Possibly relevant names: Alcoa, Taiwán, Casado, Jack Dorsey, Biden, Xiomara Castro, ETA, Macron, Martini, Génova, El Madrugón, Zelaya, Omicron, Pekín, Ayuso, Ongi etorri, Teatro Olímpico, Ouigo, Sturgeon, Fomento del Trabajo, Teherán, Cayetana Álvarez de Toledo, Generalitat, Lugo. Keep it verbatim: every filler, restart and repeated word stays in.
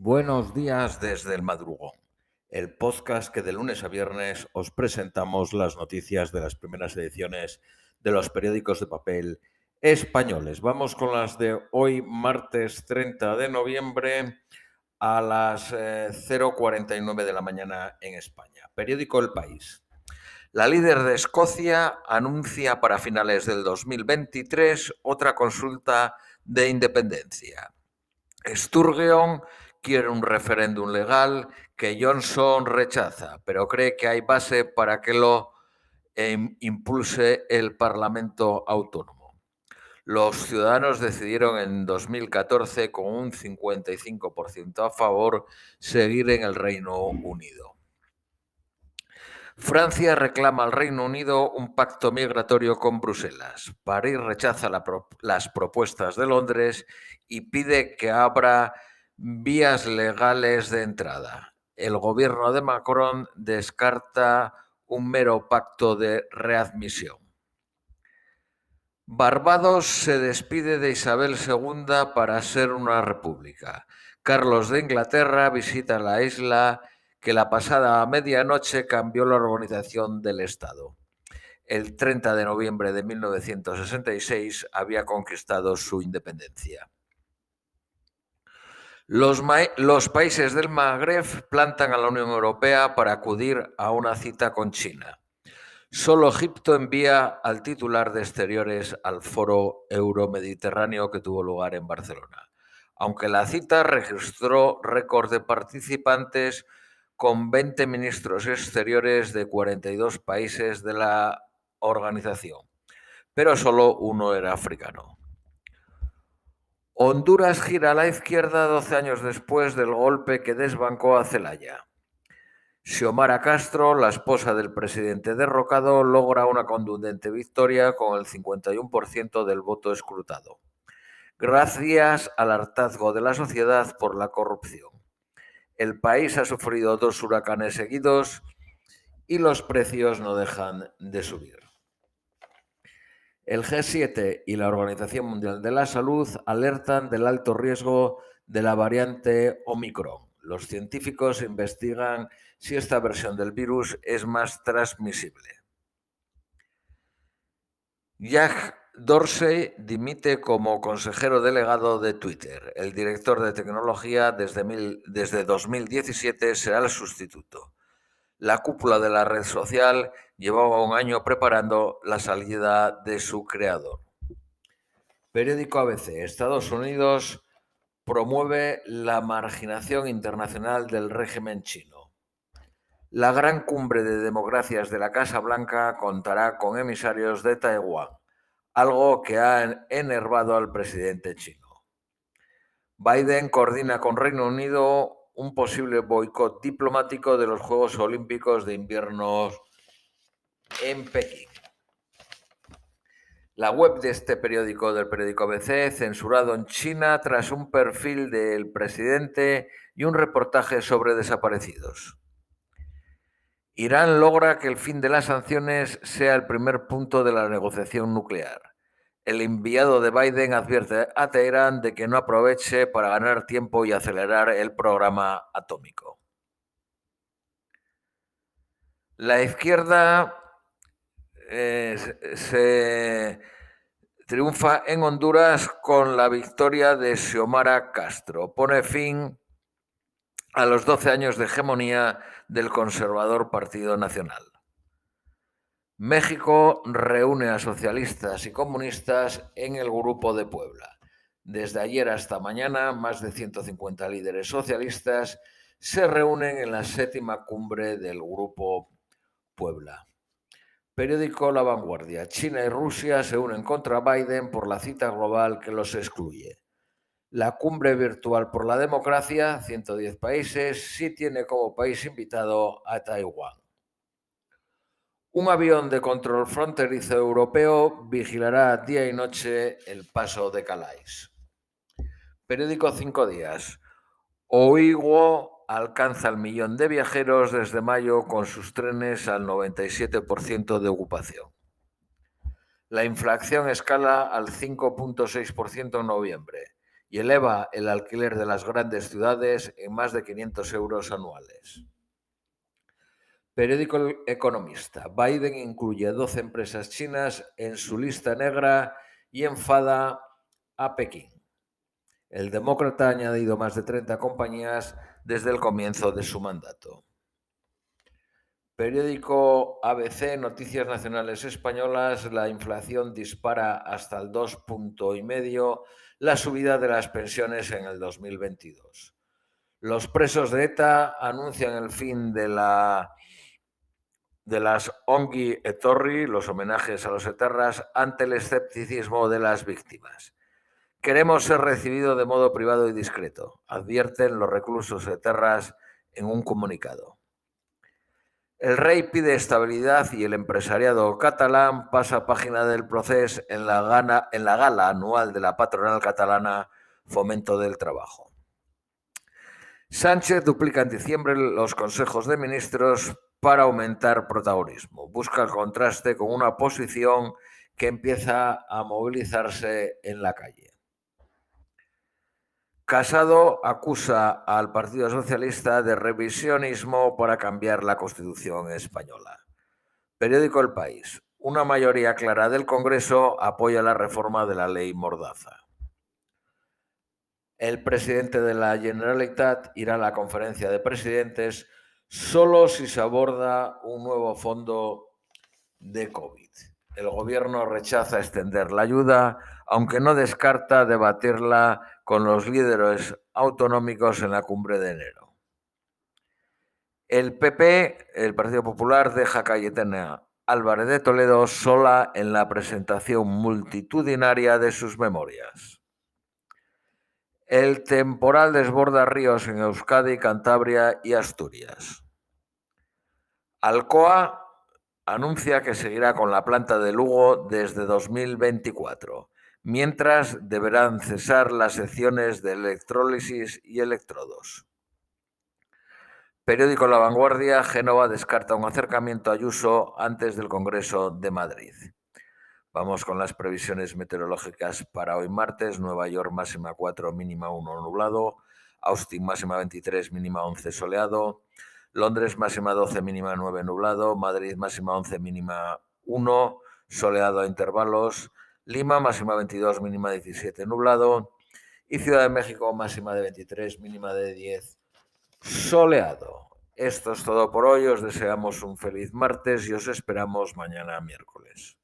Buenos días desde El Madrugón, el podcast que de lunes a viernes os presentamos las noticias de las primeras ediciones de los periódicos de papel españoles. Vamos con las de hoy, martes treinta de noviembre, a las cero cuarenta y nueve de la mañana en España. Periódico El País. La líder de Escocia anuncia para finales del dos mil veintitrés otra consulta de independencia. Sturgeon quiere un referéndum legal que Johnson rechaza, pero cree que hay base para que lo eh, impulse el Parlamento autónomo. Los ciudadanos decidieron en dos mil catorce, con un cincuenta y cinco por ciento a favor, seguir en el Reino Unido. Francia reclama al Reino Unido un pacto migratorio con Bruselas. París rechaza la pro- las propuestas de Londres y pide que abra vías legales de entrada. El gobierno de Macron descarta un mero pacto de readmisión. Barbados se despide de Isabel segunda para ser una república. Carlos de Inglaterra visita la isla que la pasada medianoche cambió la organización del Estado. El treinta de noviembre de mil novecientos sesenta y seis había conquistado su independencia. Los, ma- los países del Magreb plantan a la Unión Europea para acudir a una cita con China. Solo Egipto envía al titular de Exteriores al foro euromediterráneo que tuvo lugar en Barcelona. Aunque la cita registró récord de participantes, con veinte ministros exteriores de cuarenta y dos países de la organización, pero solo uno era africano. Honduras gira a la izquierda doce años después del golpe que desbancó a Zelaya. Xiomara Castro, la esposa del presidente derrocado, logra una contundente victoria con el cincuenta y uno por ciento del voto escrutado, gracias al hartazgo de la sociedad por la corrupción. El país ha sufrido dos huracanes seguidos y los precios no dejan de subir. El G siete y la Organización Mundial de la Salud alertan del alto riesgo de la variante Omicron. Los científicos investigan si esta versión del virus es más transmisible. Jack Dorsey dimite como consejero delegado de Twitter. El director de tecnología desde, mil, desde dos mil diecisiete será el sustituto. La cúpula de la red social llevaba un año preparando la salida de su creador. Periódico A B C. Estados Unidos promueve la marginación internacional del régimen chino. La gran cumbre de democracias de la Casa Blanca contará con emisarios de Taiwán, algo que ha enervado al presidente chino. Biden coordina con Reino Unido un posible boicot diplomático de los Juegos Olímpicos de Invierno en Pekín. La web de este periódico, del periódico A B C, censurado en China tras un perfil del presidente y un reportaje sobre desaparecidos. Irán logra que el fin de las sanciones sea el primer punto de la negociación nuclear. El enviado de Biden advierte a Teherán de que no aproveche para ganar tiempo y acelerar el programa atómico. La izquierda eh, se triunfa en Honduras con la victoria de Xiomara Castro. Pone fin a los doce años de hegemonía del conservador Partido Nacional. México reúne a socialistas y comunistas en el Grupo de Puebla. Desde ayer hasta mañana, más de ciento cincuenta líderes socialistas se reúnen en la séptima cumbre del Grupo Puebla. Periódico La Vanguardia. China y Rusia se unen contra Biden por la cita global que los excluye. La cumbre virtual por la democracia, ciento diez países, sí tiene como país invitado a Taiwán. Un avión de control fronterizo europeo vigilará día y noche el paso de Calais. Periódico Cinco Días. Ouigo alcanza el millón de viajeros desde mayo con sus trenes al noventa y siete por ciento de ocupación. La inflación escala al cinco coma seis por ciento en noviembre y eleva el alquiler de las grandes ciudades en más de quinientos euros anuales. Periódico El Economista. Biden incluye doce empresas chinas en su lista negra y enfada a Pekín. El demócrata ha añadido más de treinta compañías desde el comienzo de su mandato. Periódico A B C, Noticias Nacionales Españolas, la inflación dispara hasta el dos coma cinco por ciento, la subida de las pensiones en el dos mil veintidós. Los presos de ETA anuncian el fin de, la, de las Ongi etorri, los homenajes a los etarras, ante el escepticismo de las víctimas. Queremos ser recibidos de modo privado y discreto, advierten los reclusos etarras en un comunicado. El rey pide estabilidad y el empresariado catalán pasa página del procés en la, gana, en la gala anual de la patronal catalana Fomento del Trabajo. Sánchez duplica en diciembre los consejos de ministros para aumentar protagonismo. Busca el contraste con una posición que empieza a movilizarse en la calle. Casado acusa al Partido Socialista de revisionismo para cambiar la Constitución española. Periódico El País. Una mayoría clara del Congreso apoya la reforma de la ley Mordaza. El presidente de la Generalitat irá a la conferencia de presidentes solo si se aborda un nuevo fondo de COVID. El gobierno rechaza extender la ayuda, aunque no descarta debatirla con los líderes autonómicos en la cumbre de enero. El P P, el Partido Popular, deja a Cayetana Álvarez de Toledo sola en la presentación multitudinaria de sus memorias. El temporal desborda ríos en Euskadi, Cantabria y Asturias. Alcoa anuncia que seguirá con la planta de Lugo desde dos mil veinticuatro, mientras deberán cesar las secciones de electrólisis y electrodos. Periódico La Vanguardia, Génova descarta un acercamiento a Ayuso antes del Congreso de Madrid. Vamos con las previsiones meteorológicas para hoy martes. Nueva York máxima cuatro, mínima uno nublado. Austin máxima veintitrés, mínima once soleado. Londres máxima doce, mínima nueve nublado. Madrid máxima once, mínima uno, soleado a intervalos. Lima máxima veintidós, mínima diecisiete nublado. Y Ciudad de México máxima de veintitrés, mínima de diez, soleado. Esto es todo por hoy. Os deseamos un feliz martes y os esperamos mañana miércoles.